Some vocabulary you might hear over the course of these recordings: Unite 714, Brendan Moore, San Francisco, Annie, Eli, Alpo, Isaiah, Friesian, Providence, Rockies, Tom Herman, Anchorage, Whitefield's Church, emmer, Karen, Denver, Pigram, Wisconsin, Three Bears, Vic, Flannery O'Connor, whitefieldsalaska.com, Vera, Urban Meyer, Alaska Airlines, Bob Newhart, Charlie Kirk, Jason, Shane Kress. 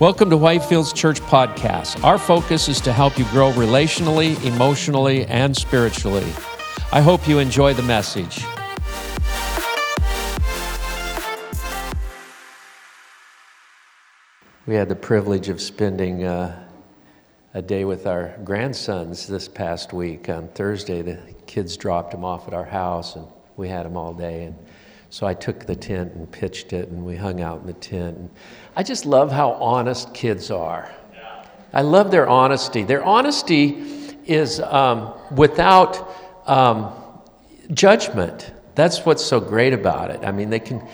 Welcome to Whitefield's Church Podcast. Our focus is to help you grow relationally, emotionally, and spiritually. I hope you enjoy the message. We had the privilege of spending a day with our grandsons this past week. On Thursday, the kids dropped them off at our house, and we had them all day. And so I took the tent and pitched it, and we hung out in the tent. And I just love how honest kids are. Yeah. I love their honesty. Their honesty is without judgment. That's what's so great about it. I mean, they can,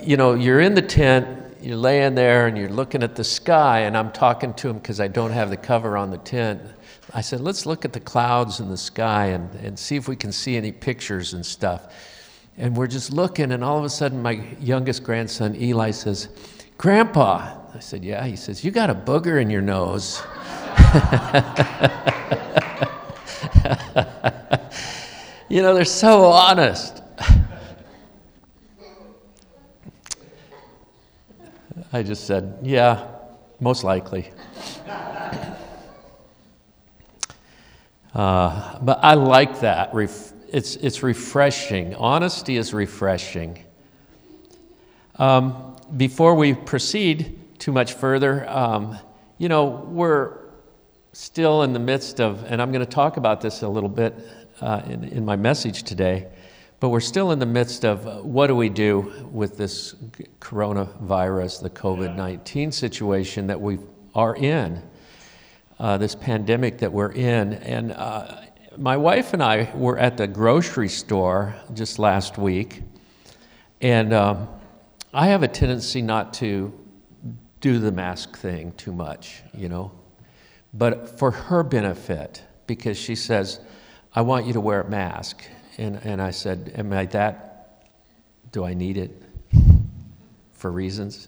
you know, you're in the tent, you're laying there and you're looking at the sky, and I'm talking to him because I don't have the cover on the tent. I said, let's look at the clouds and the sky and see if we can see any pictures and stuff. And we're just looking, and all of a sudden my youngest grandson, Eli, says, Grandpa. I said, yeah. He says, you got a booger in your nose. You know, they're so honest. I just said, yeah, most likely. But I like that. It's refreshing. Honesty is refreshing. Before we proceed too much further, you know, we're still in the midst of, and I'm going to talk about this a little bit in my message today, but we're still in the midst of what do we do with this coronavirus, the COVID-19 situation that we are in, this pandemic that we're in. And my wife and I were at the grocery store just last week, and I have a tendency not to do the mask thing too much, you know, but for her benefit, because she says, I want you to wear a mask. And I said, am I that? Do I need it for reasons?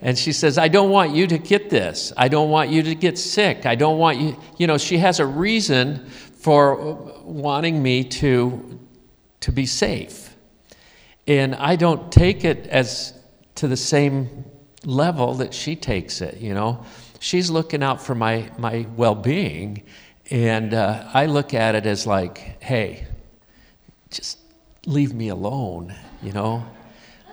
And she says, I don't want you to get this. I don't want you to get sick. I don't want you, you know, she has a reason for wanting me to be safe. And I don't take it as to the same level that she takes it, you know. She's looking out for my well-being. And I look at it as like, hey, just leave me alone, you know.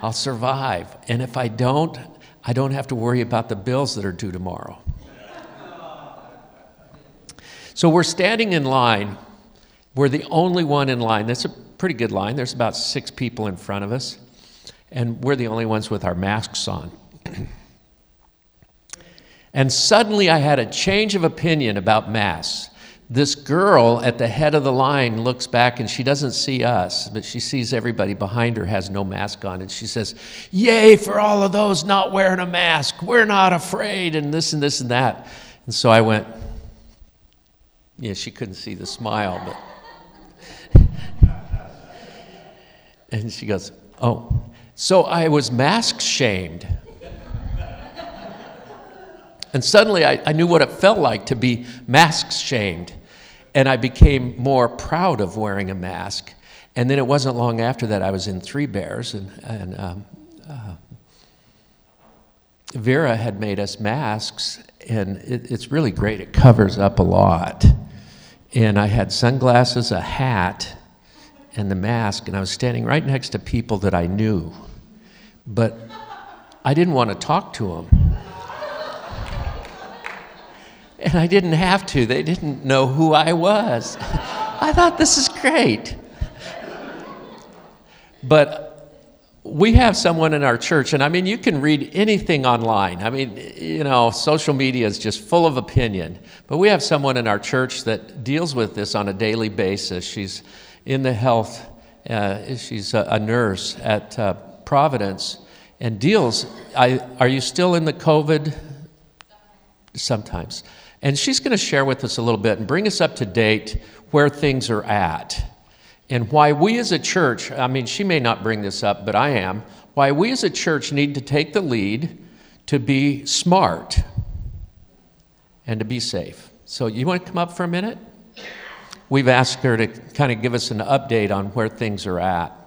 I'll survive. And if I don't have to worry about the bills that are due tomorrow. So we're standing in line. We're the only one in line. That's a pretty good line. There's about 6 people in front of us. And we're the only ones with our masks on. And suddenly I had a change of opinion about masks. This girl at the head of the line looks back, and she doesn't see us, but she sees everybody behind her has no mask on, and she says, yay for all of those not wearing a mask. We're not afraid, and this and this and that. And so I went, yeah, she couldn't see the smile, but. And she goes, oh. So I was mask shamed. And suddenly I knew what it felt like to be mask shamed. And I became more proud of wearing a mask. And then it wasn't long after that I was in Three Bears, and Vera had made us masks, and it's really great. It covers up a lot. And I had sunglasses, a hat, and the mask, and I was standing right next to people that I knew. But I didn't want to talk to them. And I didn't have to. They didn't know who I was. I thought, this is great. But we have someone in our church, and I mean, you can read anything online. I mean, you know, social media is just full of opinion. But we have someone in our church that deals with this on a daily basis. She's in the health, she's a nurse at Providence, and deals, are you still in the COVID? Sometimes. And she's going to share with us a little bit and bring us up to date where things are at and why we as a church, I mean, she may not bring this up, but I am, why we as a church need to take the lead to be smart and to be safe. So you want to come up for a minute? We've asked her to kind of give us an update on where things are at.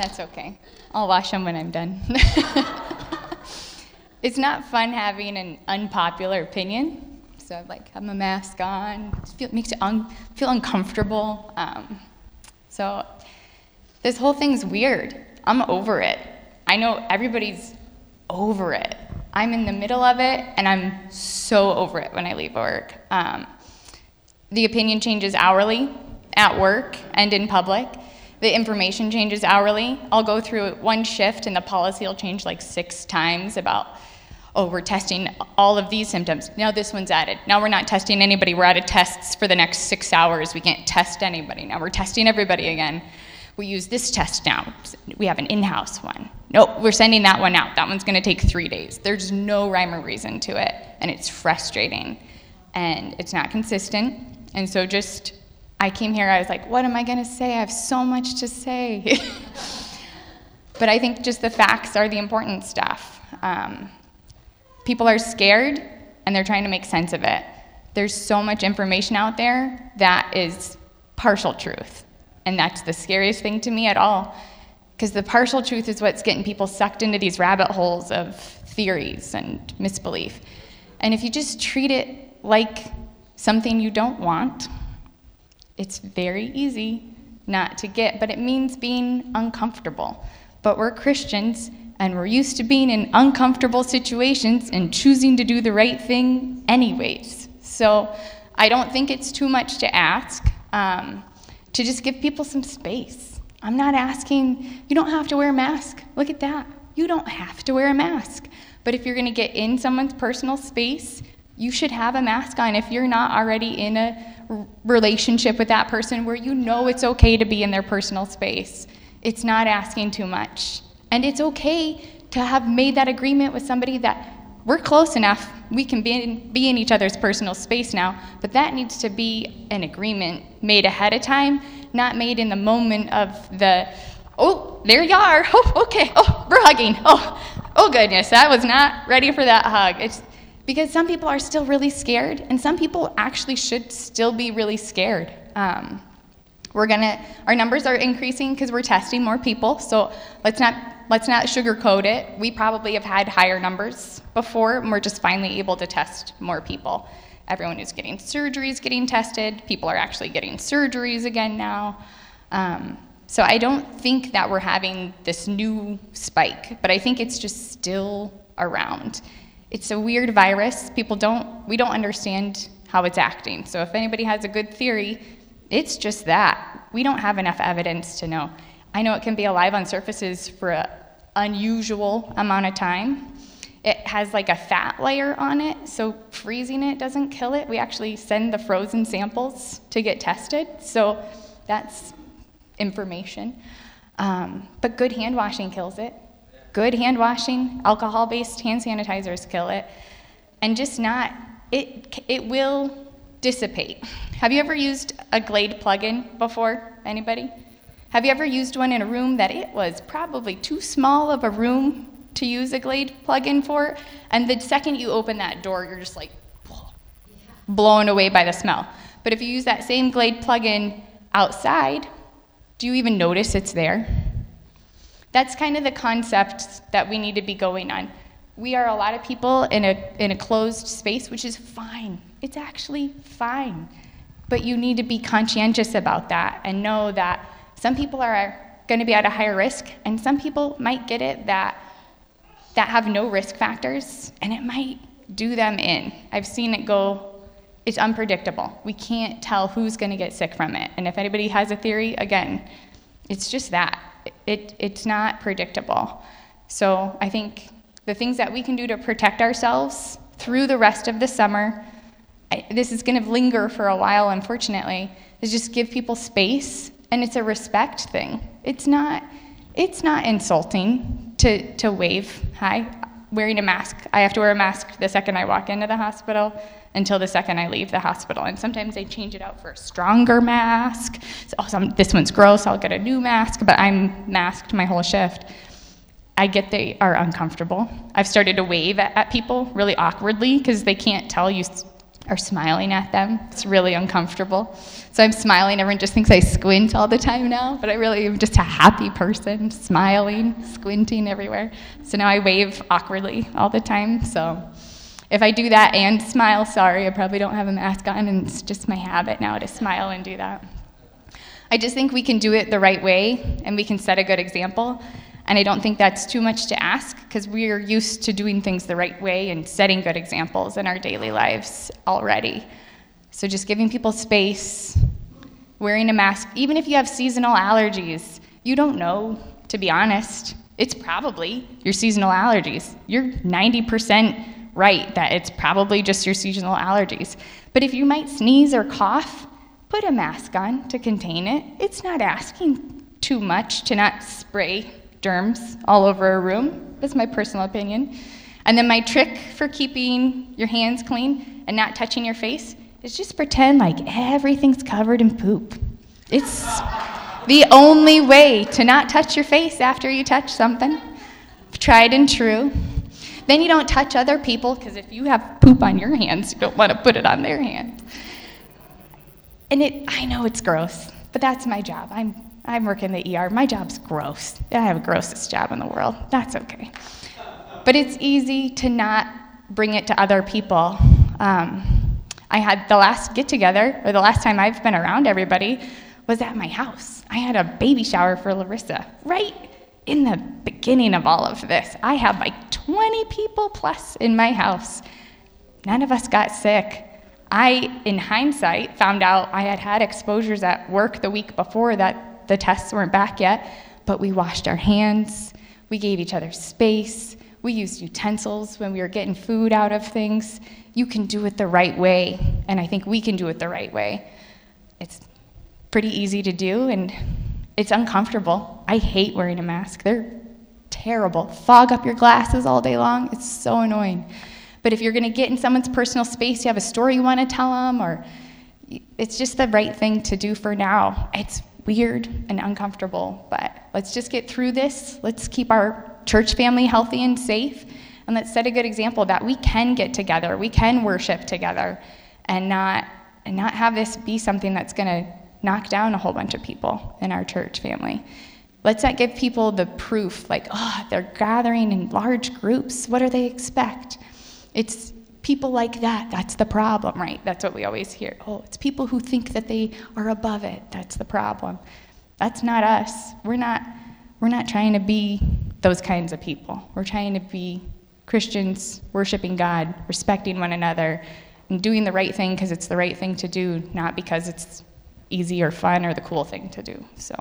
That's okay. I'll wash them when I'm done. It's not fun having an unpopular opinion. So I'd like have my mask on. It makes it feel uncomfortable. So this whole thing's weird. I'm over it. I know everybody's over it. I'm in the middle of it, and I'm so over it when I leave work. The opinion changes hourly at work and in public. The information changes hourly. I'll go through one shift, and the policy will change like 6 times about, oh, we're testing all of these symptoms. Now this one's added. Now we're not testing anybody. We're out of tests for the next 6 hours. We can't test anybody. Now we're testing everybody again. We use this test now. We have an in-house one. Nope, we're sending that one out. That one's going to take 3 days. There's no rhyme or reason to it, and it's frustrating, and it's not consistent. And so just, I came here, I was like, what am I going to say? I have so much to say. But I think just the facts are the important stuff. People are scared, and they're trying to make sense of it. There's so much information out there that is partial truth. And that's the scariest thing to me at all, because the partial truth is what's getting people sucked into these rabbit holes of theories and misbelief. And if you just treat it like something you don't want, it's very easy not to get, but it means being uncomfortable. But we're Christians, and we're used to being in uncomfortable situations and choosing to do the right thing anyways. So I don't think it's too much to ask. To just give people some space. I'm not asking, you don't have to wear a mask. Look at that. You don't have to wear a mask. But if you're going to get in someone's personal space, you should have a mask on if you're not already in a relationship with that person where you know it's okay to be in their personal space. It's not asking too much. And it's okay to have made that agreement with somebody that we're close enough, we can be in each other's personal space now, but that needs to be an agreement made ahead of time, not made in the moment of the, oh, there you are, oh, okay, oh, we're hugging, oh goodness, I was not ready for that hug. It's because some people are still really scared, and some people actually should still be really scared. Our numbers are increasing because we're testing more people, so let's not sugarcoat it. We probably have had higher numbers before, and we're just finally able to test more people. Everyone who's getting surgery is getting tested. People are actually getting surgeries again now. So I don't think that we're having this new spike, but I think it's just still around. It's a weird virus. We don't understand how it's acting. So if anybody has a good theory, it's just that. We don't have enough evidence to know. I know it can be alive on surfaces for an unusual amount of time. It has like a fat layer on it, so freezing it doesn't kill it. We actually send the frozen samples to get tested, so that's information. But good hand washing kills it. Good hand washing, alcohol-based hand sanitizers kill it. And just not, it will dissipate. Have you ever used a Glade plug-in before, anybody? Have you ever used one in a room that it was probably too small of a room to use a Glade plug-in for? And the second you open that door, you're just like blown away by the smell. But if you use that same Glade plug-in outside, do you even notice it's there? That's kind of the concept that we need to be going on. We are a lot of people in a closed space, which is fine. It's actually fine. But you need to be conscientious about that and know that some people are going to be at a higher risk, and some people might get it that have no risk factors, and it might do them in. I've seen it go, it's unpredictable. We can't tell who's going to get sick from it. And if anybody has a theory, again, it's just that. It's not predictable. So I think the things that we can do to protect ourselves through the rest of the summer, this is going to linger for a while, unfortunately, is just give people space. And it's a respect thing. It's not insulting to wave hi. Wearing a mask, I have to wear a mask the second I walk into the hospital until the second I leave the hospital. And sometimes they change it out for a stronger mask. So, this one's gross, I'll get a new mask, but I'm masked my whole shift. I get they are uncomfortable. I've started to wave at people really awkwardly because they can't tell you are smiling at them. It's really uncomfortable. So I'm smiling. Everyone just thinks I squint all the time now, but I really am just a happy person, smiling, squinting everywhere. So now I wave awkwardly all the time. So if I do that and smile, sorry, I probably don't have a mask on, and it's just my habit now to smile and do that. I just think we can do it the right way, and we can set a good example. And I don't think that's too much to ask, because we are used to doing things the right way and setting good examples in our daily lives already. So just giving people space, wearing a mask, even if you have seasonal allergies, you don't know, to be honest. It's probably your seasonal allergies. You're 90% right that it's probably just your seasonal allergies. But if you might sneeze or cough, put a mask on to contain it. It's not asking too much to not spray germs all over a room. That's my personal opinion. And then my trick for keeping your hands clean and not touching your face is just pretend like everything's covered in poop. It's the only way to not touch your face after you touch something. Tried and true. Then you don't touch other people, because if you have poop on your hands, you don't want to put it on their hands. And I know it's gross, but that's my job. I'm working the ER. My job's gross. I have the grossest job in the world. That's okay. But it's easy to not bring it to other people. I had the last get-together, or the last time I've been around everybody, was at my house. I had a baby shower for Larissa right in the beginning of all of this. I had like 20 people plus in my house. None of us got sick. I, in hindsight, found out I had had exposures at work the week before that. The tests weren't back yet, but we washed our hands, we gave each other space, we used utensils when we were getting food out of things. You can do it the right way, and I think we can do it the right way. It's pretty easy to do, and it's uncomfortable. I hate wearing a mask. They're terrible. Fog up your glasses all day long. It's so annoying. But if you're going to get in someone's personal space, you have a story you want to tell them, or it's just the right thing to do for now. It's weird and uncomfortable, but let's just get through this. Let's keep our church family healthy and safe, and let's set a good example that we can get together, we can worship together, and not have this be something that's going to knock down a whole bunch of people in our church family. Let's not give people the proof, like, oh, they're gathering in large groups. What do they expect? It's people like that. That's the problem, right? That's what we always hear. Oh, it's people who think that they are above it. That's the problem. That's not us. We're not trying to be those kinds of people. We're trying to be Christians, worshiping God, respecting one another, and doing the right thing because it's the right thing to do, not because it's easy or fun or the cool thing to do. So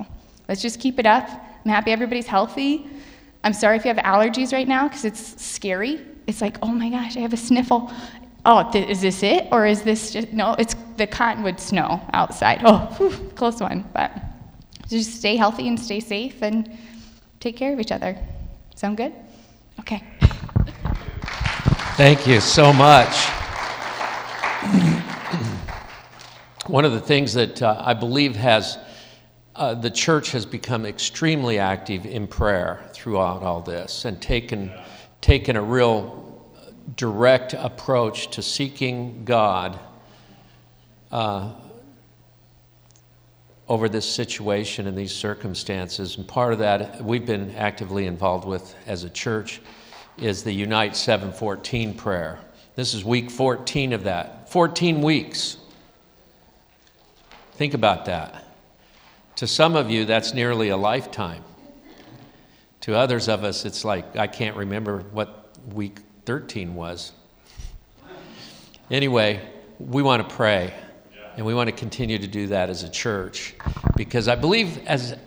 let's just keep it up. I'm happy everybody's healthy. I'm sorry if you have allergies right now, because it's scary. It's like, oh my gosh, I have a sniffle. Oh, is this it? Or is this just, no, it's the cottonwood snow outside. Oh, whew, close one. But just stay healthy and stay safe and take care of each other. Sound good? Okay. Thank you so much. One of the things that I believe has, the church has become extremely active in prayer throughout all this, and taken a real direct approach to seeking God over this situation and these circumstances. And part of that we've been actively involved with as a church is the Unite 714 prayer. This is week 14 of that. 14 weeks. Think about that. To some of you, that's nearly a lifetime. To others of us, it's like, I can't remember what week 13 was. Anyway, we want to pray, and we want to continue to do that as a church, because I believe, as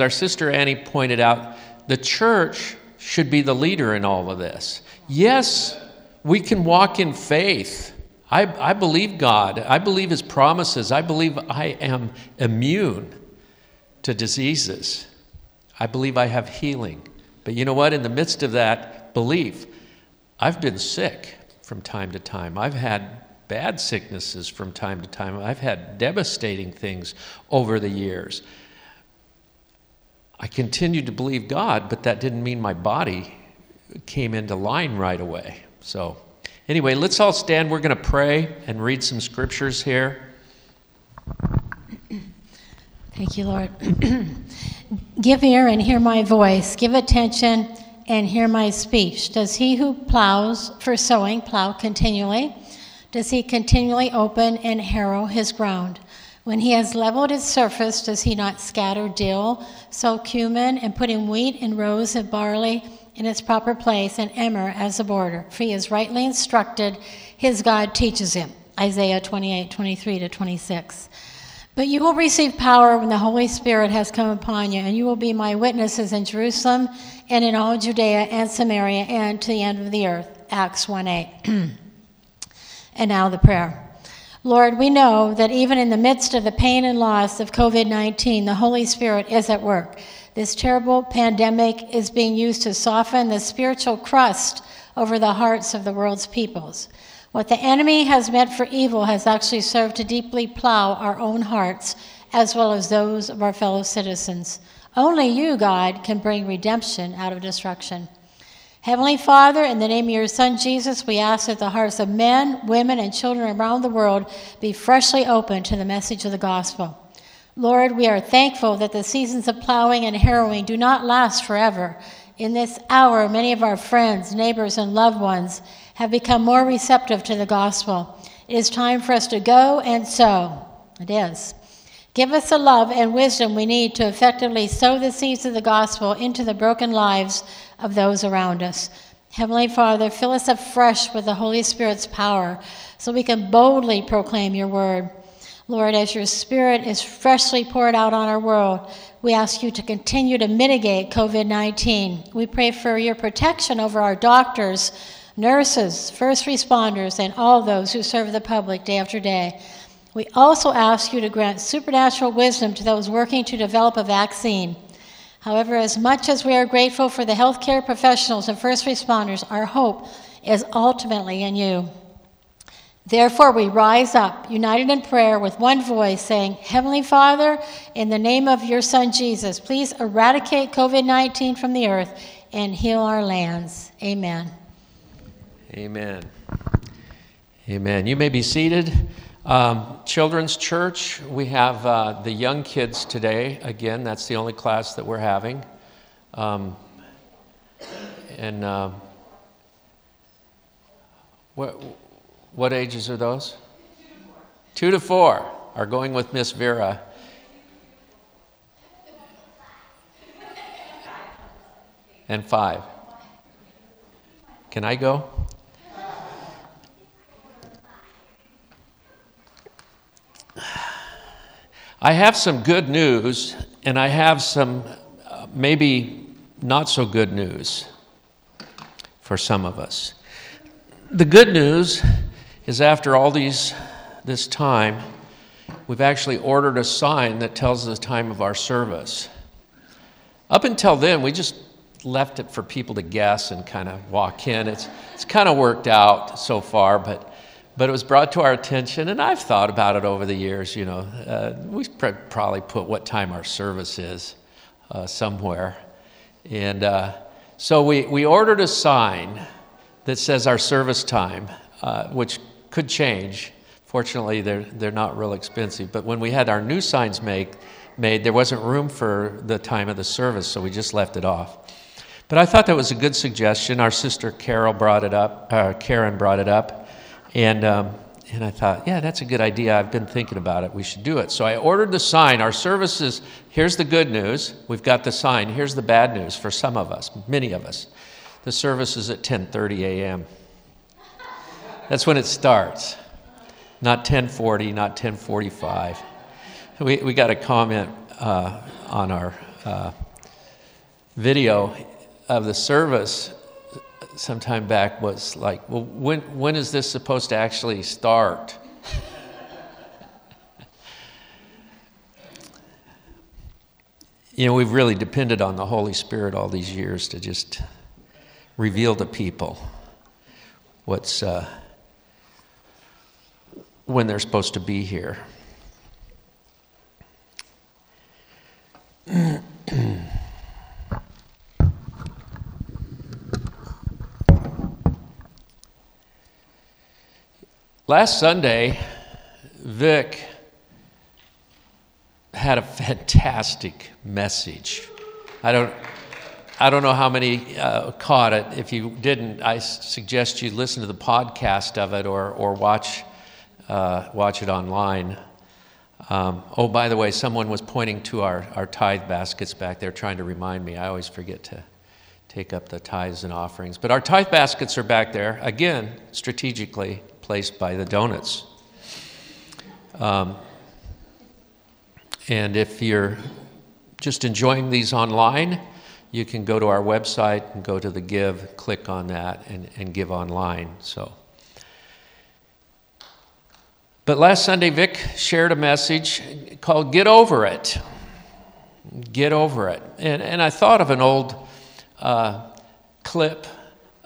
our sister Annie pointed out, the church should be the leader in all of this. Yes, we can walk in faith. I believe God. I believe His promises. I believe I am immune to diseases. I believe I have healing. But you know what? In the midst of that belief, I've been sick from time to time. I've had bad sicknesses from time to time. I've had devastating things over the years. I continued to believe God, but that didn't mean my body came into line right away. So Anyway, let's all stand. We're going to pray and read some scriptures here. Thank you, Lord. Give ear and hear my voice. Give attention and hear my speech. Does he who plows for sowing plow continually? Does he continually open and harrow his ground? When he has leveled its surface, does he not scatter dill, sow cumin, and put in wheat and rows of barley in its proper place, and emmer as a border? For he is rightly instructed, his God teaches him. Isaiah 28:23-26. But you will receive power when the Holy Spirit has come upon you, and you will be my witnesses in Jerusalem and in all Judea and Samaria and to the end of the earth. Acts 1:8. And now the prayer. Lord, we know that even in the midst of the pain and loss of COVID-19, the Holy Spirit is at work. This terrible pandemic is being used to soften the spiritual crust over the hearts of the world's peoples. What the enemy has meant for evil has actually served to deeply plow our own hearts as well as those of our fellow citizens. Only you, God, can bring redemption out of destruction. Heavenly Father, in the name of your Son, Jesus, we ask that the hearts of men, women, and children around the world be freshly open to the message of the gospel. Lord, we are thankful that the seasons of plowing and harrowing do not last forever. In this hour, many of our friends, neighbors, and loved ones have become more receptive to the gospel. It is time for us to go and sow. It is. Give us the love and wisdom we need to effectively sow the seeds of the gospel into the broken lives of those around us. Heavenly Father, fill us afresh with the Holy Spirit's power so we can boldly proclaim your word. Lord, as your Spirit is freshly poured out on our world, we ask you to continue to mitigate COVID-19. We pray for your protection over our doctors, nurses, first responders, and all those who serve the public day after day. We also ask you to grant supernatural wisdom to those working to develop a vaccine. However, as much as we are grateful for the healthcare professionals and first responders, our hope is ultimately in you. Therefore, we rise up, united in prayer with one voice, saying, Heavenly Father, in the name of your Son Jesus, please eradicate COVID-19 from the earth and heal our lands. Amen. Amen. Amen. You may be seated. Children's Church, we have the young kids today. Again, that's the only class that we're having. What ages are those? 2 to 4 are going with Miss Vera. And 5. Can I go? I have some good news, and I have some maybe not so good news for some of us. The good news is after all this time, we've actually ordered a sign that tells the time of our service. Up until then, we just left it for people to guess and kind of walk in. It's kind of worked out so far, but it was brought to our attention, and I've thought about it over the years. We probably put what time our service is somewhere. And so we ordered a sign that says our service time, which could change. Fortunately, they're not real expensive. But when we had our new signs made, there wasn't room for the time of the service, so we just left it off. But I thought that was a good suggestion. Our sister Karen brought it up. And I thought, yeah, that's a good idea. I've been thinking about it. We should do it. So I ordered the sign. Our service is, here's the good news. We've got the sign. Here's the bad news for some of us, many of us. The service is at 10:30 a.m. That's when it starts. Not 10:40, not 10:45. We got a comment on our video of the service sometime back was like, well, when is this supposed to actually start? We've really depended on the Holy Spirit all these years to just reveal to people what's when they're supposed to be here. Last Sunday, Vic had a fantastic message. I don't know how many caught it. If you didn't, I suggest you listen to the podcast of it or watch it online. Oh, by the way, someone was pointing to our tithe baskets back there, trying to remind me. I always forget to take up the tithes and offerings. But our tithe baskets are back there, again, strategically placed by the donuts. And if you're just enjoying these online, you can go to our website and go to the Give, click on that, and give online. So, but last Sunday, Vic shared a message called Get Over It. Get Over It. And I thought of an old clip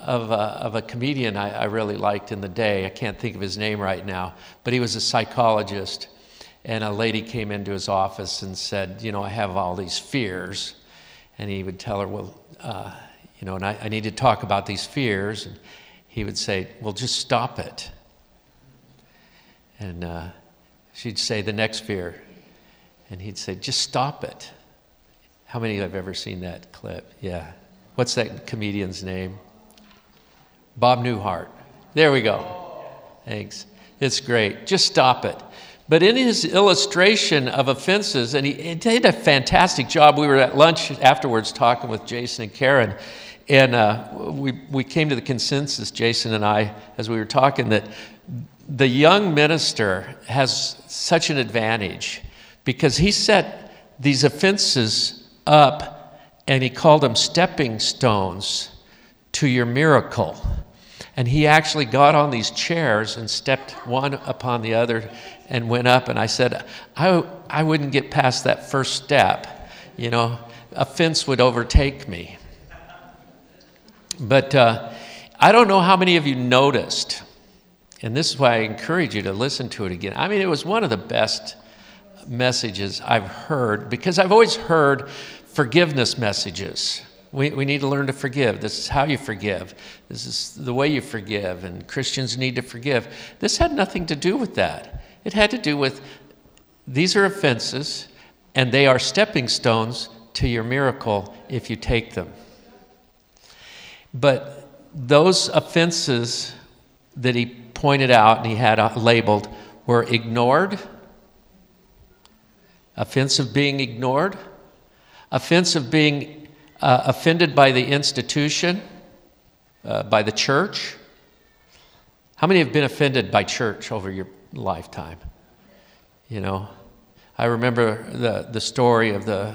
of a comedian I really liked in the day. I can't think of his name right now, but he was a psychologist. And a lady came into his office and said, you know, I have all these fears. And he would tell her, well, you know, and I need to talk about these fears. And he would say, well, just stop it. And she'd say, the next fear. And he'd say, just stop it. How many have ever seen that clip? Yeah. What's that comedian's name? Bob Newhart. There we go. Thanks. It's great. Just stop it. But in his illustration of offenses, and he did a fantastic job. We were at lunch afterwards talking with Jason and Karen, and we came to the consensus, Jason and I, as we were talking, that the young minister has such an advantage because he set these offenses up, and he called them stepping stones to your miracle. And he actually got on these chairs and stepped one upon the other and went up. And I said, I wouldn't get past that first step. You know, offense would overtake me. But I don't know how many of you noticed. And this is why I encourage you to listen to it again. I mean, it was one of the best messages I've heard, because I've always heard forgiveness messages. We need to learn to forgive. This is how you forgive. This is the way you forgive, and Christians need to forgive. This had nothing to do with that. It had to do with these are offenses, and they are stepping stones to your miracle if you take them. But those offenses that he pointed out and he had labeled were ignored, offense of being ignored, offense of being offended by the institution, by the church. How many have been offended by church over your lifetime? You know, I remember the story of the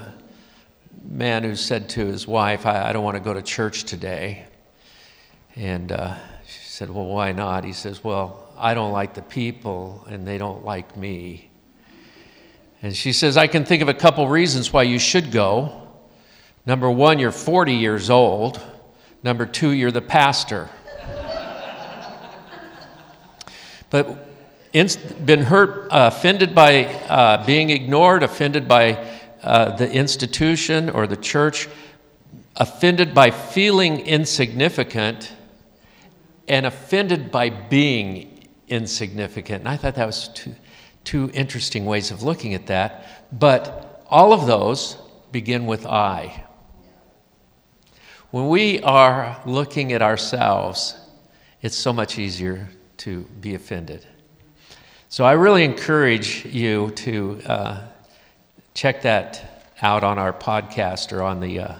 man who said to his wife, I don't want to go to church today. And she said, well, why not? He says, well, I don't like the people and they don't like me. And she says, I can think of a couple reasons why you should go. Number one, you're 40 years old. Number two, you're the pastor. But been hurt, offended by being ignored, offended by the institution or the church, offended by feeling insignificant, and offended by being insignificant. And I thought that was two interesting ways of looking at that. But all of those begin with I. When we are looking at ourselves, it's so much easier to be offended. So I really encourage you to check that out on our podcast or on the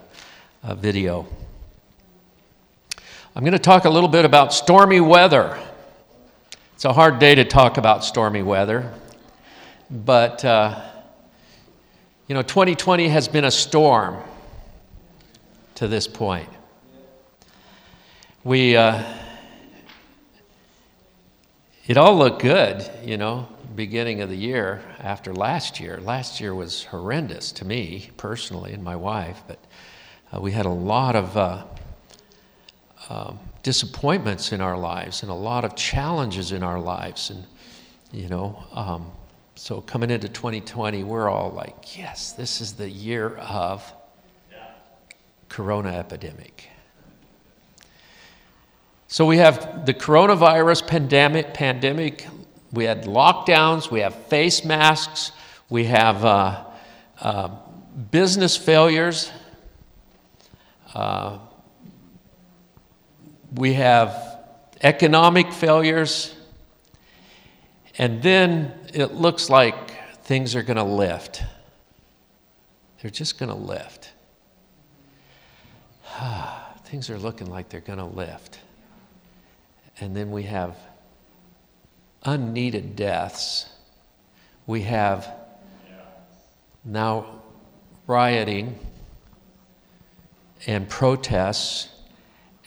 video. I'm going to talk a little bit about stormy weather. It's a hard day to talk about stormy weather, but you know, 2020 has been a storm to this point. It all looked good, you know, beginning of the year after last year. Last year was horrendous to me personally and my wife, but we had a lot of disappointments in our lives and a lot of challenges in our lives, and you know, so coming into 2020, we're all like, yes, this is the year of corona epidemic. So we have the coronavirus pandemic We had lockdowns, we have face masks, we have business failures, we have economic failures, and then it looks like things are going to lift. They're just going to lift. Things are looking like they're going to lift. And then we have unneeded deaths. We have now rioting and protests,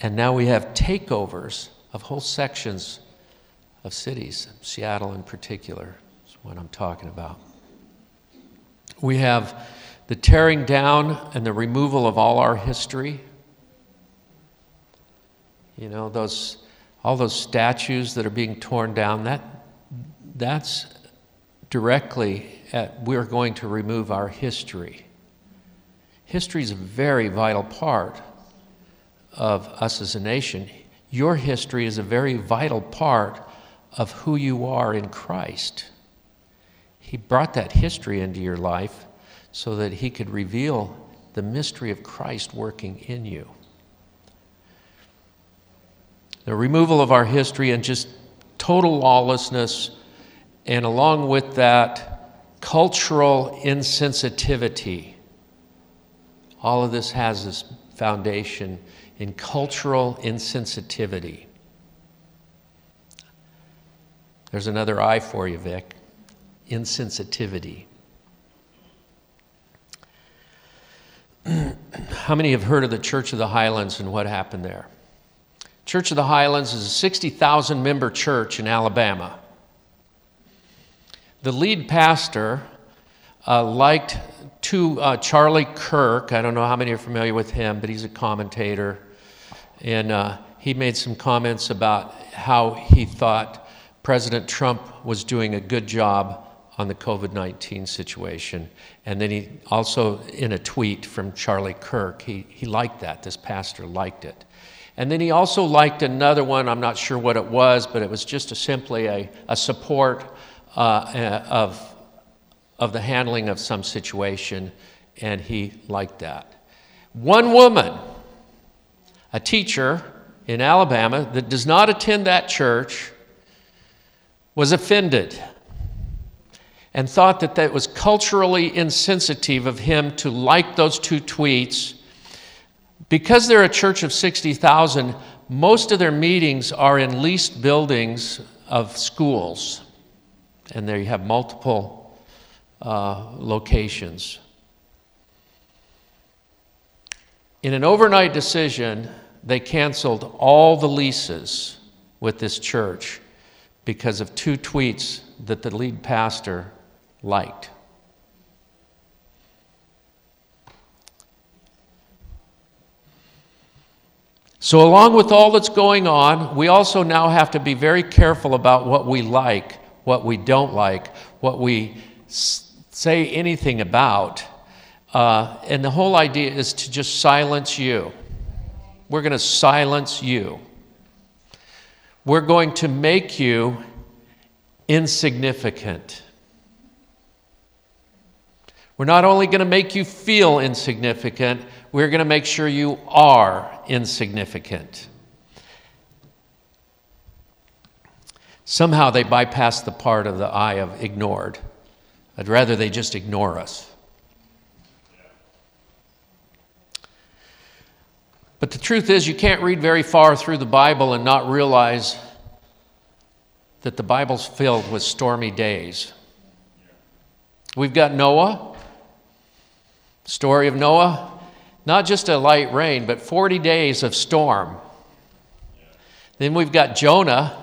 and now we have takeovers of whole sections of cities. Seattle in particular is what I'm talking about. We have the tearing down and the removal of all our history. You know, those all those statues that are being torn down, that's directly at we're going to remove our history. History is a very vital part of us as a nation. Your history is a very vital part of who you are in Christ. He brought that history into your life so that he could reveal the mystery of Christ working in you. The removal of our history and just total lawlessness, and along with that, cultural insensitivity. All of this has this foundation in cultural insensitivity. There's another I for you, Vic. Insensitivity. How many have heard of the Church of the Highlands and what happened there? Church of the Highlands is a 60,000 member church in Alabama. The lead pastor liked to Charlie Kirk. I don't know how many are familiar with him, but he's a commentator. And he made some comments about how he thought President Trump was doing a good job on the COVID-19 situation. And then he also, in a tweet from Charlie Kirk, he liked that. This pastor liked it. And then he also liked another one, I'm not sure what it was, but it was just simply a support of the handling of some situation, and he liked that. One woman, a teacher in Alabama that does not attend that church, was offended and thought that that was culturally insensitive of him to like those two tweets. Because they're a church of 60,000, most of their meetings are in leased buildings of schools. And there you have multiple locations. In an overnight decision, they canceled all the leases with this church because of two tweets that the lead pastor liked. So along with all that's going on, we also now have to be very careful about what we like, what we don't like, what we say anything about. And the whole idea is to just silence you. We're going to silence you. We're going to make you insignificant. We're not only going to make you feel insignificant, we're going to make sure you are insignificant. Somehow they bypass the part of the I of ignored. I'd rather they just ignore us. But the truth is, you can't read very far through the Bible and not realize that the Bible's filled with stormy days. We've got Noah, story of Noah. Not just a light rain, but 40 days of storm. Then we've got Jonah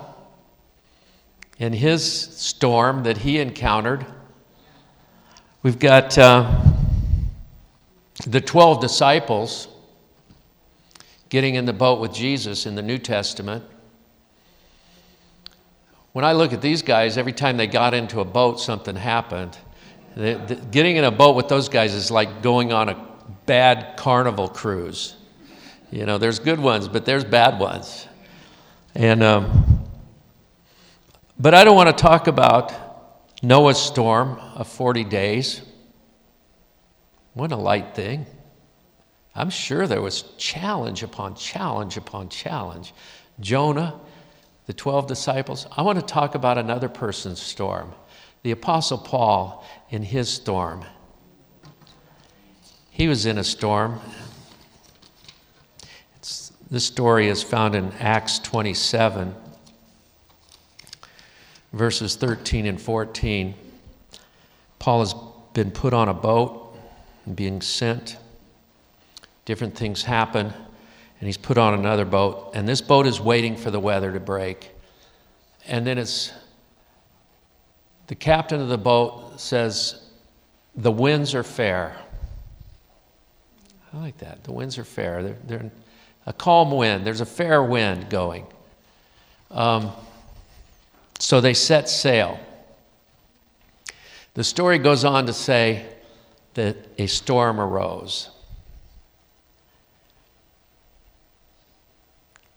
and his storm that he encountered. We've got the 12 disciples getting in the boat with Jesus in the New Testament. When I look at these guys, every time they got into a boat, something happened. Getting in a boat with those guys is like going on a bad carnival cruise. You know, there's good ones, but there's bad ones. And But I don't want to talk about Noah's storm of 40 days. What a light thing. I'm sure there was challenge upon challenge upon challenge. Jonah, the 12 disciples. I want to talk about another person's storm. The Apostle Paul in his storm. He was in a storm. This story is found in Acts 27, verses 13 and 14. Paul has been put on a boat and being sent. Different things happen, and he's put on another boat. And this boat is waiting for the weather to break. And then it's the captain of the boat says, "The winds are fair." I like that. The winds are fair. They're a calm wind. There's a fair wind going. So they set sail. The story goes on to say that a storm arose.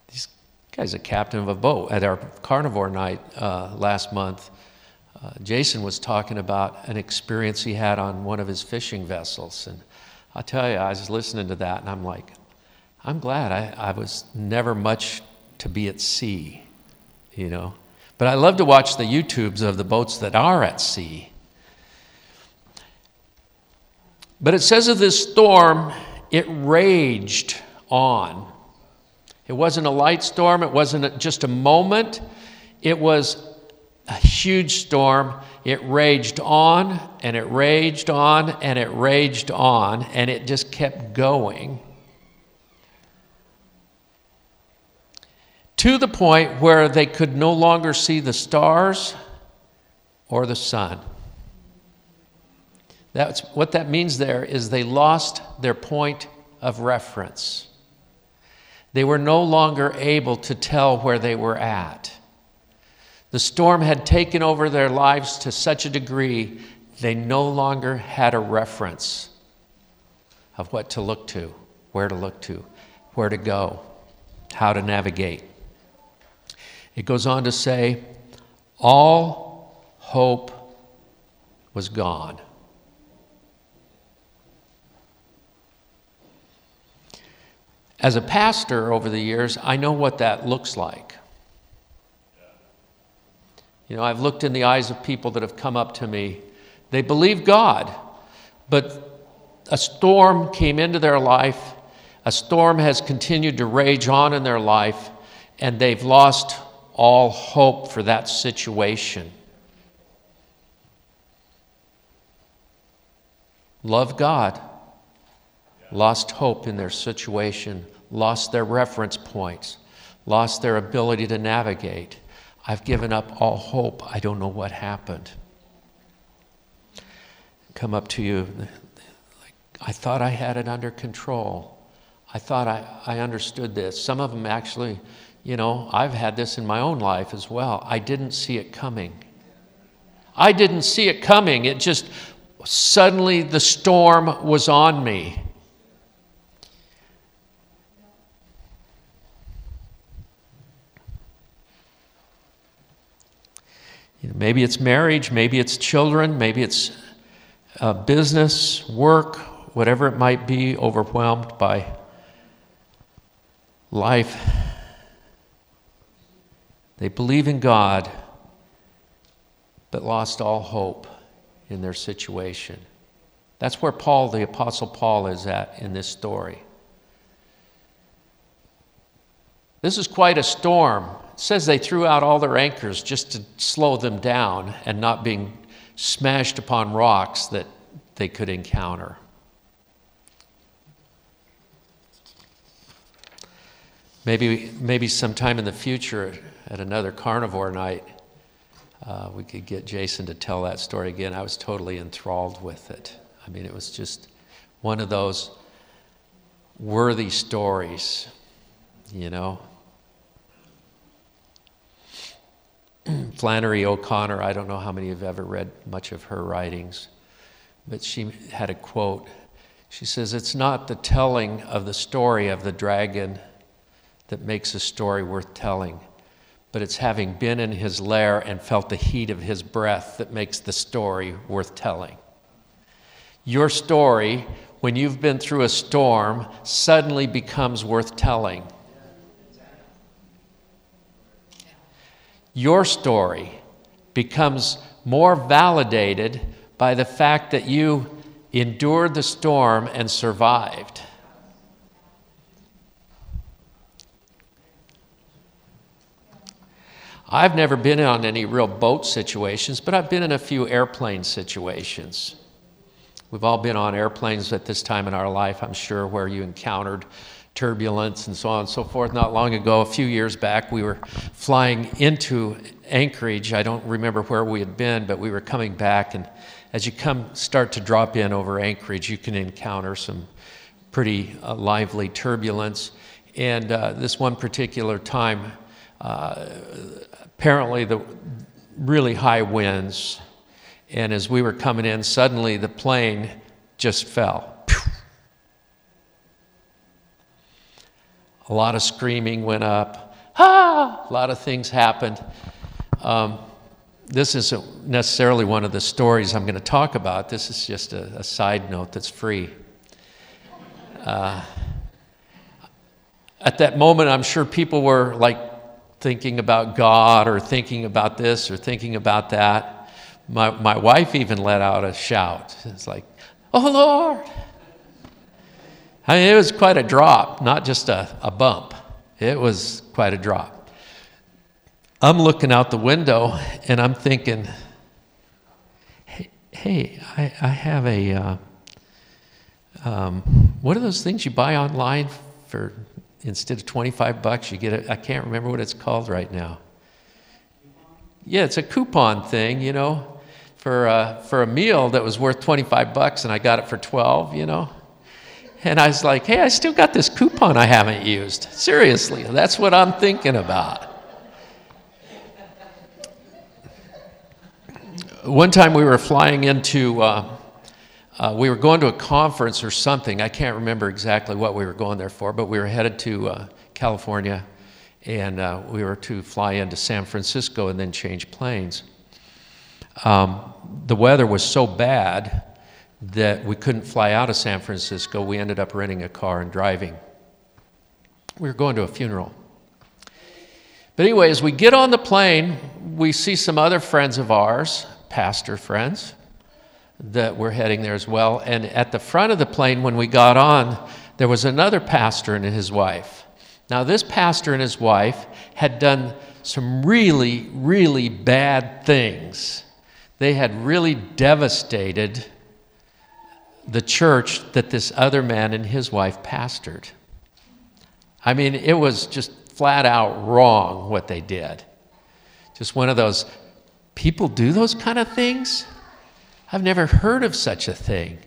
This guy's a captain of a boat. At our carnivore night last month, Jason was talking about an experience he had on one of his fishing vessels. And I'll tell you, I was listening to that, and I'm like, I'm glad I was never much to be at sea, you know. But I love to watch the YouTubes of the boats that are at sea. But it says of this storm, it raged on. It wasn't a light storm. It wasn't just a moment. It was a huge storm. It raged on, and it raged on, and it raged on, and it just kept going. To the point where they could no longer see the stars or the sun. That's what that means there is they lost their point of reference. They were no longer able to tell where they were at. The storm had taken over their lives to such a degree they no longer had a reference of what to look to, where to look to, where to go, how to navigate. It goes on to say, all hope was gone. As a pastor over the years, I know what that looks like. You know, I've looked in the eyes of people that have come up to me. They believe God, but a storm came into their life. A storm has continued to rage on in their life, and they've lost all hope for that situation. Love God, lost hope in their situation, lost their reference points, lost their ability to navigate. I've given up all hope. I don't know what happened. Come up to you, like, I thought I had it under control. I thought I understood this. Some of them actually, you know, I've had this in my own life as well. I didn't see it coming. I didn't see it coming. It just suddenly the storm was on me. You know, maybe it's marriage, maybe it's children, maybe it's business, work, whatever it might be, overwhelmed by life. They believe in God, but lost all hope in their situation. That's where Paul, the Apostle Paul, is at in this story. This is quite a storm. It says they threw out all their anchors just to slow them down and not being smashed upon rocks that they could encounter. Maybe sometime in the future, at another carnivore night, we could get Jason to tell that story again. I was totally enthralled with it. I mean, it was just one of those worthy stories, you know. Flannery O'Connor, I don't know how many have ever read much of her writings, but she had a quote. She says, "It's not the telling of the story of the dragon that makes a story worth telling, but it's having been in his lair and felt the heat of his breath that makes the story worth telling. Your story, when you've been through a storm, suddenly becomes worth telling. Your story becomes more validated by the fact that you endured the storm and survived. I've never been on any real boat situations, but I've been in a few airplane situations. We've all been on airplanes at this time in our life, I'm sure, where you encountered turbulence and so on and so forth. Not long ago, a few years back, we were flying into Anchorage. I don't remember where we had been, but we were coming back, and as you start to drop in over Anchorage, you can encounter some pretty lively turbulence. And this one particular time, apparently the really high winds, and as we were coming in, suddenly the plane just fell. A lot of screaming went up. Ah! A lot of things happened. This isn't necessarily one of the stories I'm going to talk about. This is just a side note that's free. At that moment, I'm sure people were like thinking about God or thinking about this or thinking about that. My wife even let out a shout. It's like, "Oh, Lord." I mean, it was quite a drop, not just a bump. It was quite a drop. I'm looking out the window and I'm thinking, hey, I have a, what are those things you buy online for, instead of $25, you get I can't remember what it's called right now. Yeah, it's a coupon thing, you know, for a meal that was worth $25 and I got it for 12, you know. And I was like, hey, I still got this coupon I haven't used. Seriously, that's what I'm thinking about. One time we were flying into, we were going to a conference or something. I can't remember exactly what we were going there for, but we were headed to California, and we were to fly into San Francisco and then change planes. The weather was so bad that we couldn't fly out of San Francisco. We ended up renting a car and driving. We were going to a funeral. But anyway, as we get on the plane, we see some other friends of ours, pastor friends, that were heading there as well. And at the front of the plane, when we got on, there was another pastor and his wife. Now, this pastor and his wife had done some really, really bad things. They had really devastated the church that this other man and his wife pastored. I mean, it was just flat out wrong what they did. Just one of those, people do those kind of things? I've never heard of such a thing.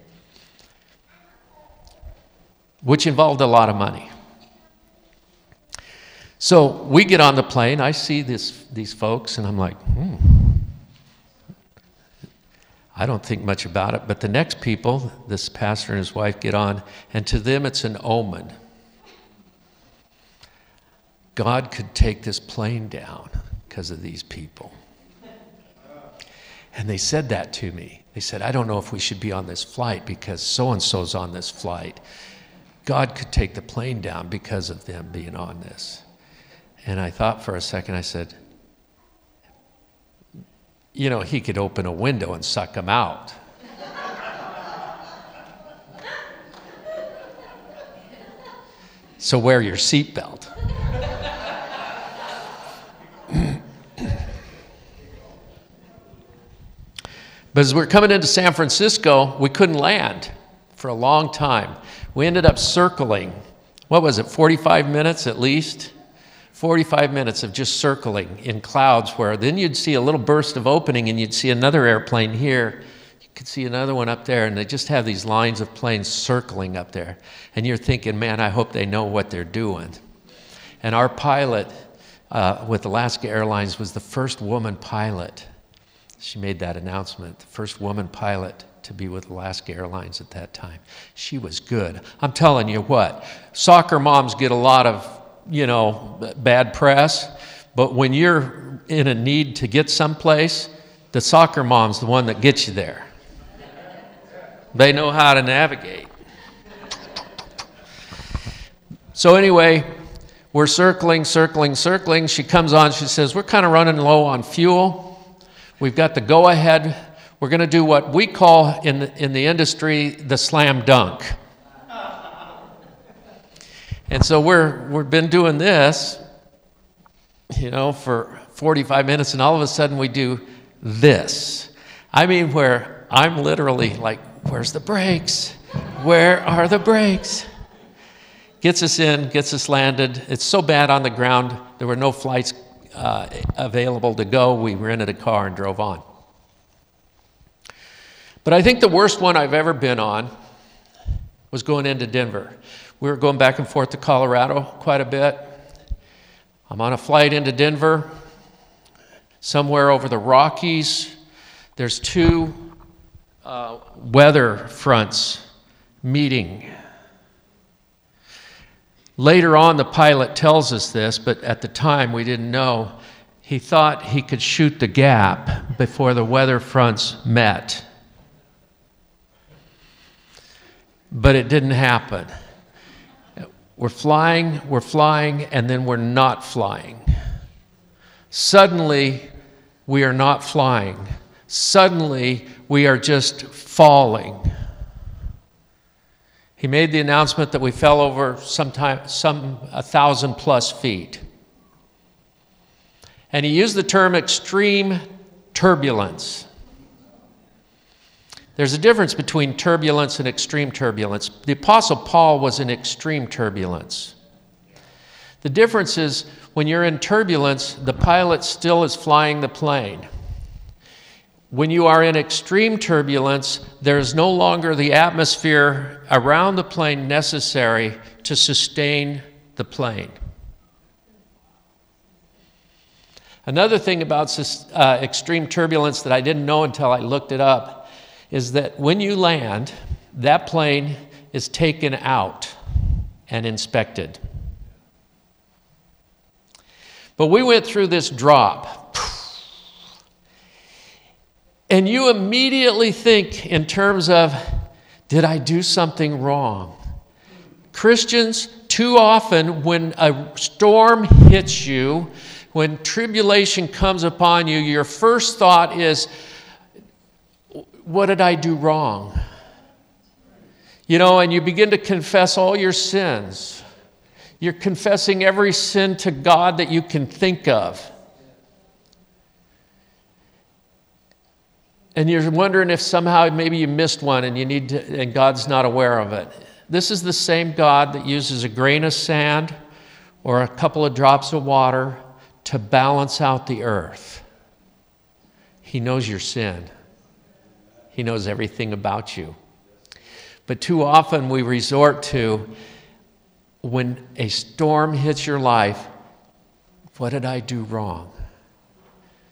Which involved a lot of money. So we get on the plane, I see these folks, and I'm like, I don't think much about it, but the next people, this pastor and his wife get on, and to them it's an omen. God could take this plane down because of these people. And they said that to me. They said, I don't know if we should be on this flight because so-and-so's on this flight. God could take the plane down because of them being on this. And I thought for a second, I said, you know, he could open a window and suck him out. So wear your seatbelt. But as we're coming into San Francisco, we couldn't land for a long time. We ended up circling, 45 minutes at least? 45 minutes of just circling in clouds, where then you'd see a little burst of opening and you'd see another airplane here. You could see another one up there, and they just have these lines of planes circling up there. And you're thinking, man, I hope they know what they're doing. And our pilot with Alaska Airlines was the first woman pilot. She made that announcement, the first woman pilot to be with Alaska Airlines at that time. She was good. I'm telling you what, soccer moms get a lot of bad press, But when you're in a need to get someplace, the soccer mom's the one that gets you there. They know how to navigate. So anyway, we're circling. She comes on, she says, we're kind of running low on fuel. We've got the go-ahead. We're going to do what we call in the industry the slam dunk. And so we've been doing this, for 45 minutes, and all of a sudden we do this. I mean, where I'm literally like, where's the brakes? Where are the brakes? Gets us in, gets us landed. It's so bad on the ground, there were no flights available to go. We rented a car and drove on. But I think the worst one I've ever been on was going into Denver. We were going back and forth to Colorado quite a bit. I'm on a flight into Denver, somewhere over the Rockies. There's two weather fronts meeting. Later on, the pilot tells us this, but at the time we didn't know. He thought he could shoot the gap before the weather fronts met. But it didn't happen. We're flying, and then we're not flying. Suddenly, we are not flying. Suddenly, we are just falling. He made the announcement that we fell over some 1,000+ feet. And he used the term extreme turbulence. There's a difference between turbulence and extreme turbulence. The Apostle Paul was in extreme turbulence. The difference is when you're in turbulence, the pilot still is flying the plane. When you are in extreme turbulence, there is no longer the atmosphere around the plane necessary to sustain the plane. Another thing about extreme turbulence that I didn't know until I looked it up is that when you land, that plane is taken out and inspected. But we went through this drop, and you immediately think in terms of, did I do something wrong? Christians, too often when a storm hits you, when tribulation comes upon you, your first thought is, what did I do wrong? And you begin to confess all your sins. You're confessing every sin to God that you can think of. And you're wondering if somehow maybe you missed one and God's not aware of it. This is the same God that uses a grain of sand or a couple of drops of water to balance out the earth. He knows your sin. He knows everything about you. But too often we resort to, when a storm hits your life, what did I do wrong?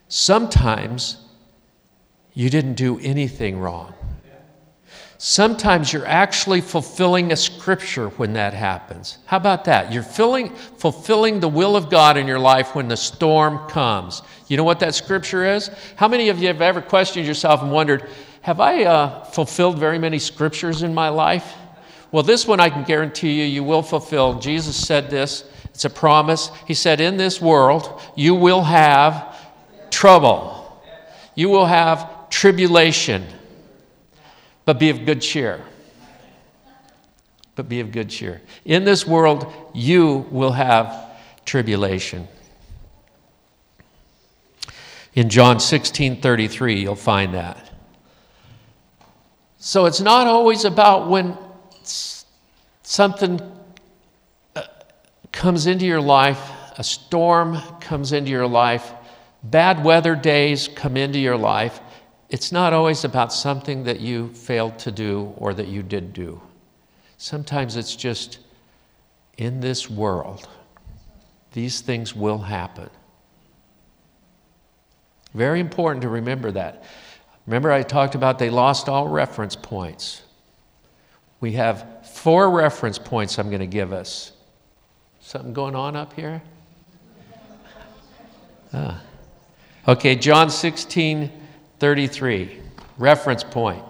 Sometimes you didn't do anything wrong. Sometimes you're actually fulfilling a scripture when that happens. How about that? You're fulfilling the will of God in your life when the storm comes. You know what that scripture is? How many of you have ever questioned yourself and wondered, have I fulfilled very many scriptures in my life? Well, this one I can guarantee you will fulfill. Jesus said this. It's a promise. He said, in this world, you will have trouble. You will have tribulation. But be of good cheer. But be of good cheer. In this world, you will have tribulation. In John 16:33, you'll find that. So it's not always about when something comes into your life, a storm comes into your life, bad weather days come into your life. It's not always about something that you failed to do or that you did do. Sometimes it's just, in this world, these things will happen. Very important to remember that. Remember I talked about they lost all reference points. We have 4 reference points I'm going to give us. Something going on up here? Okay, John 16:33, reference point.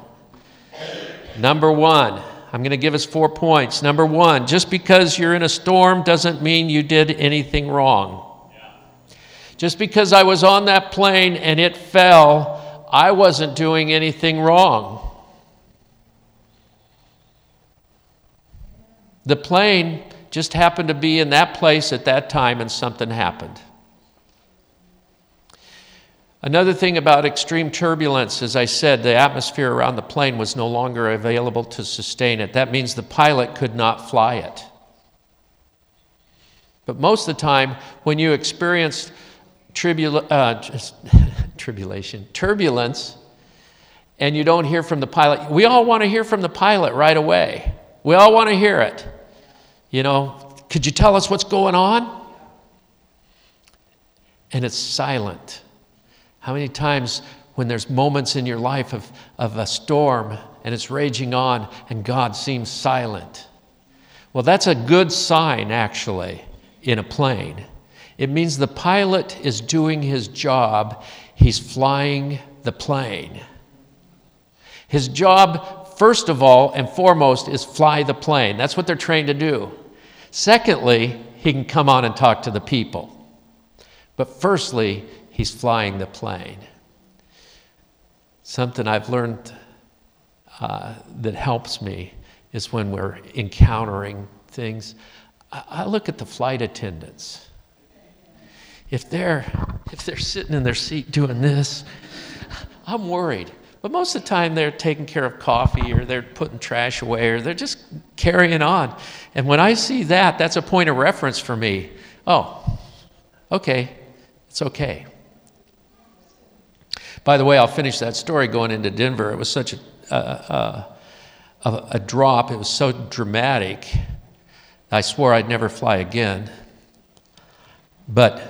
Number one, I'm going to give us 4 points. Number one, just because you're in a storm doesn't mean you did anything wrong. Yeah. Just because I was on that plane and it fell, I wasn't doing anything wrong. The plane just happened to be in that place at that time and something happened. Another thing about extreme turbulence, as I said, the atmosphere around the plane was no longer available to sustain it. That means the pilot could not fly it. But most of the time, when you experience turbulence, and you don't hear from the pilot, we all want to hear from the pilot right away. We all want to hear it. You know, could you tell us what's going on? And it's silent. How many times when there's moments in your life of a storm and it's raging on and God seems silent? Well, that's a good sign, actually, in a plane. It means the pilot is doing his job. He's flying the plane. His job, first of all and foremost, is fly the plane. That's what they're trained to do. Secondly, he can come on and talk to the people. But firstly, he's flying the plane. Something I've learned that helps me is when we're encountering things, I look at the flight attendants. If they're sitting in their seat doing this, I'm worried. But most of the time they're taking care of coffee or they're putting trash away or they're just carrying on. And when I see that, that's a point of reference for me. Oh, okay, it's okay. By the way, I'll finish that story going into Denver. It was such a drop. It was so dramatic. I swore I'd never fly again. But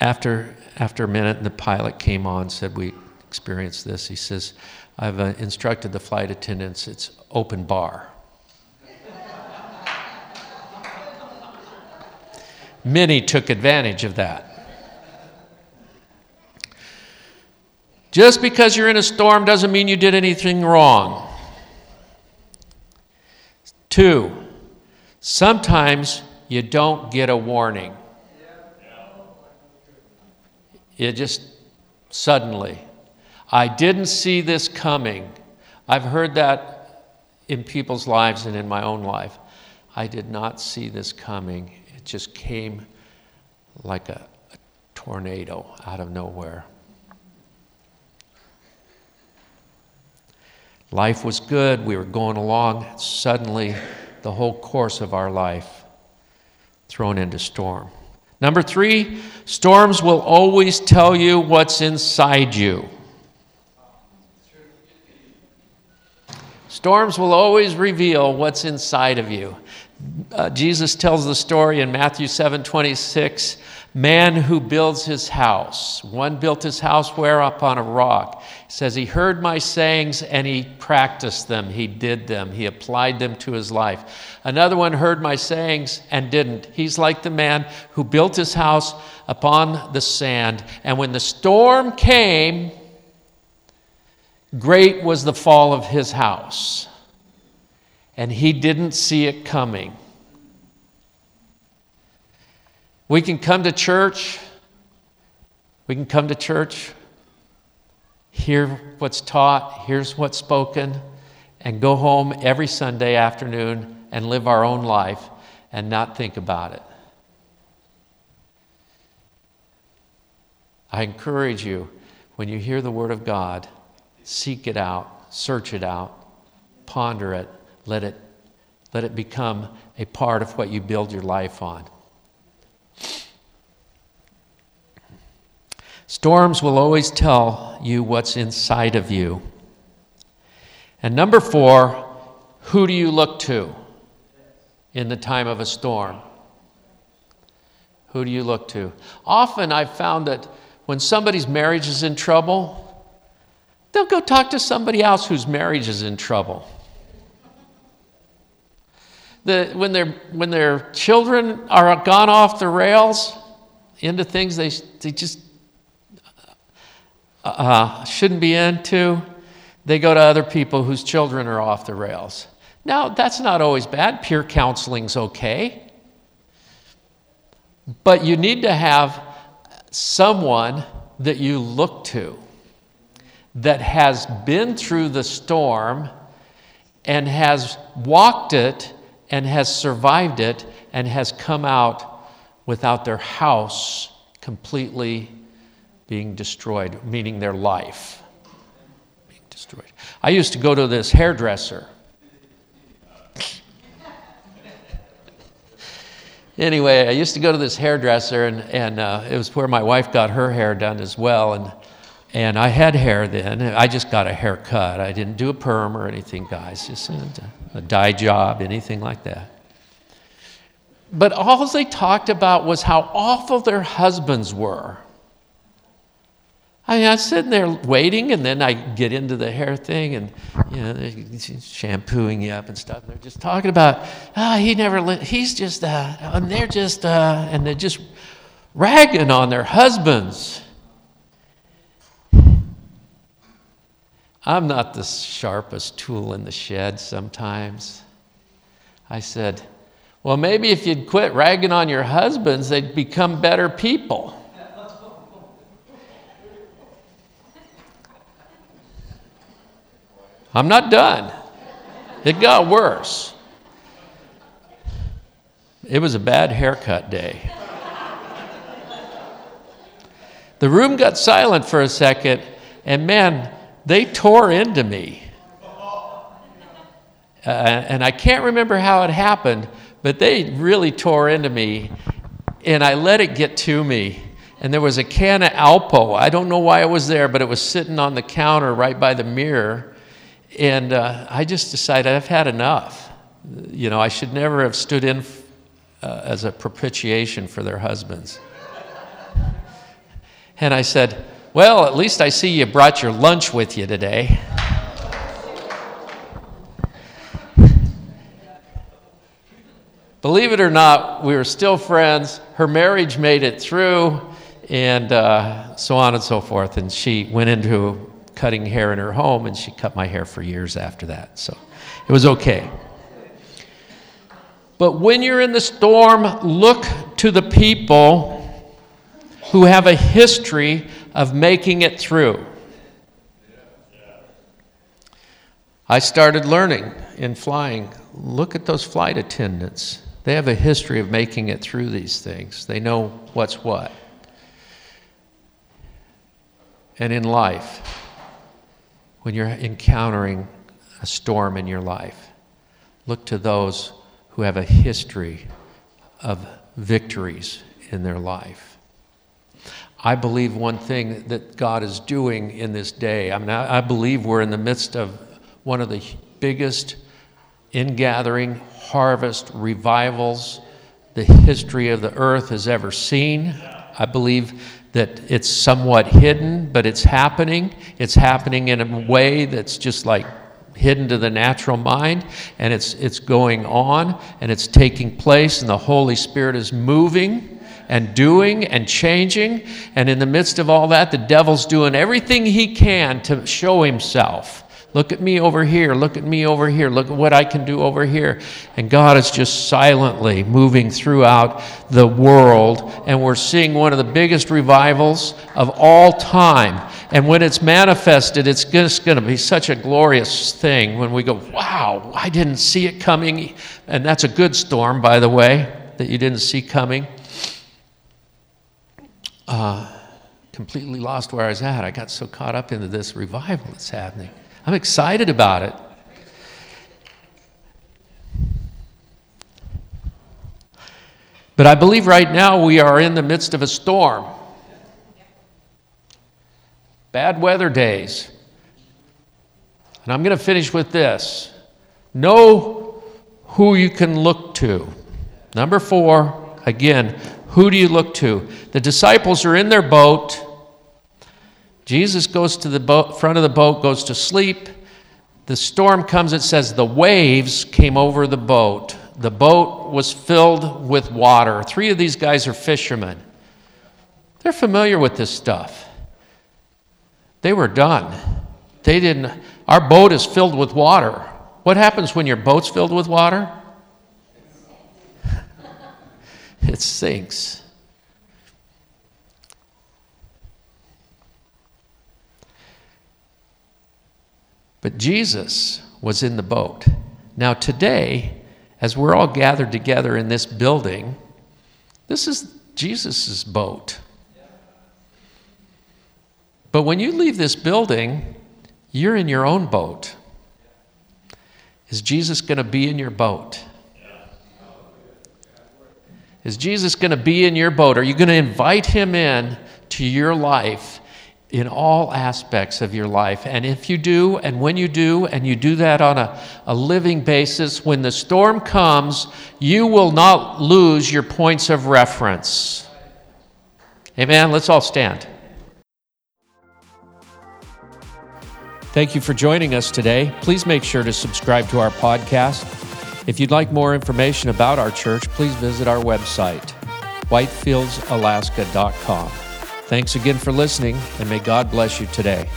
after a minute, the pilot came on and said, we experienced this. He says, I've instructed the flight attendants, it's open bar. Many took advantage of that. Just because you're in a storm doesn't mean you did anything wrong. 2, sometimes you don't get a warning. You just suddenly. I didn't see this coming. I've heard that in people's lives and in my own life. I did not see this coming. It just came like a tornado out of nowhere. Life was good, we were going along, suddenly the whole course of our life thrown into storm. Number 3, storms will always tell you what's inside you. Storms will always reveal what's inside of you. Jesus tells the story in Matthew 7:26, man who builds his house. One built his house where? Upon a rock. He says he heard my sayings and he practiced them. He did them. He applied them to his life. Another one heard my sayings and didn't. He's like the man who built his house upon the sand. And when the storm came, great was the fall of his house. And he didn't see it coming. We can come to church. We can come to church, hear what's taught, here's what's spoken, and go home every Sunday afternoon and live our own life and not think about it. I encourage you, when you hear the Word of God, seek it out, search it out, ponder it. Let it become a part of what you build your life on. Storms will always tell you what's inside of you. And number 4, who do you look to in the time of a storm? Who do you look to? Often I've found that when somebody's marriage is in trouble, they'll go talk to somebody else whose marriage is in trouble. When their children are gone off the rails, into things they just shouldn't be into. They go to other people whose children are off the rails. Now, that's not always bad. Peer counseling's okay. But you need to have someone that you look to that has been through the storm and has walked it and has survived it and has come out without their house completely being destroyed, meaning their life being destroyed. I used to go to this hairdresser. Anyway, I used to go to this hairdresser, and it was where my wife got her hair done as well. And I had hair then. I just got a haircut. I didn't do a perm or anything, guys. Just a dye job, anything like that. But all they talked about was how awful their husbands were. I mean, I'm sitting there waiting, and then I get into the hair thing, and you know, they're shampooing you up and stuff. And they're just talking about, and they're just ragging on their husbands. I'm not the sharpest tool in the shed sometimes. I said, well, maybe if you'd quit ragging on your husbands, they'd become better people. I'm not done. It got worse. It was a bad haircut day. The room got silent for a second, and man, they tore into me. And I can't remember how it happened, but they really tore into me, and I let it get to me. And there was a can of Alpo. I don't know why it was there, but it was sitting on the counter right by the mirror. And I just decided I've had enough. You know, I should never have stood in as a propitiation for their husbands. And I said, well, at least I see you brought your lunch with you today. Believe it or not, we were still friends. Her marriage made it through, and so on and so forth. And she went into cutting hair in her home, and she cut my hair for years after that. So it was okay. But when you're in the storm, look to the people who have a history of making it through. I started learning in flying. Look at those flight attendants. They have a history of making it through these things. They know what's what. And in life, when you're encountering a storm in your life, look to those who have a history of victories in their life. I believe one thing that God is doing in this day, I believe we're in the midst of one of the biggest ingathering harvest revivals the history of the earth has ever seen. I believe that it's somewhat hidden, but it's happening. It's happening in a way that's just like hidden to the natural mind, and it's going on, and it's taking place, and the Holy Spirit is moving and doing and changing, and in the midst of all that, the devil's doing everything he can to show himself. Look at me over here, look at me over here, look at what I can do over here. And God is just silently moving throughout the world, and we're seeing one of the biggest revivals of all time. And when it's manifested, it's just going to be such a glorious thing when we go, wow, I didn't see it coming. And that's a good storm, by the way, that you didn't see coming. Completely lost where I was at. I got so caught up into this revival that's happening. I'm excited about it. But I believe right now we are in the midst of a storm. Bad weather days. And I'm going to finish with this. Know who you can look to. Number 4, again, who do you look to? The disciples are in their boat. Jesus goes to the boat, front of the boat, goes to sleep. The storm comes, it says, the waves came over the boat. The boat was filled with water. 3 of these guys are fishermen. They're familiar with this stuff. They were done. They didn't. Our boat is filled with water. What happens when your boat's filled with water? It sinks. But Jesus was in the boat. Now today, as we're all gathered together in this building, this is Jesus' boat. But when you leave this building, you're in your own boat. Is Jesus going to be in your boat? Is Jesus going to be in your boat? Are you going to invite him in to your life? In all aspects of your life. And if you do, and when you do, and you do that on a living basis, when the storm comes, you will not lose your points of reference. Amen. Let's all stand. Thank you for joining us today. Please make sure to subscribe to our podcast. If you'd like more information about our church, please visit our website, whitefieldsalaska.com. Thanks again for listening, and may God bless you today.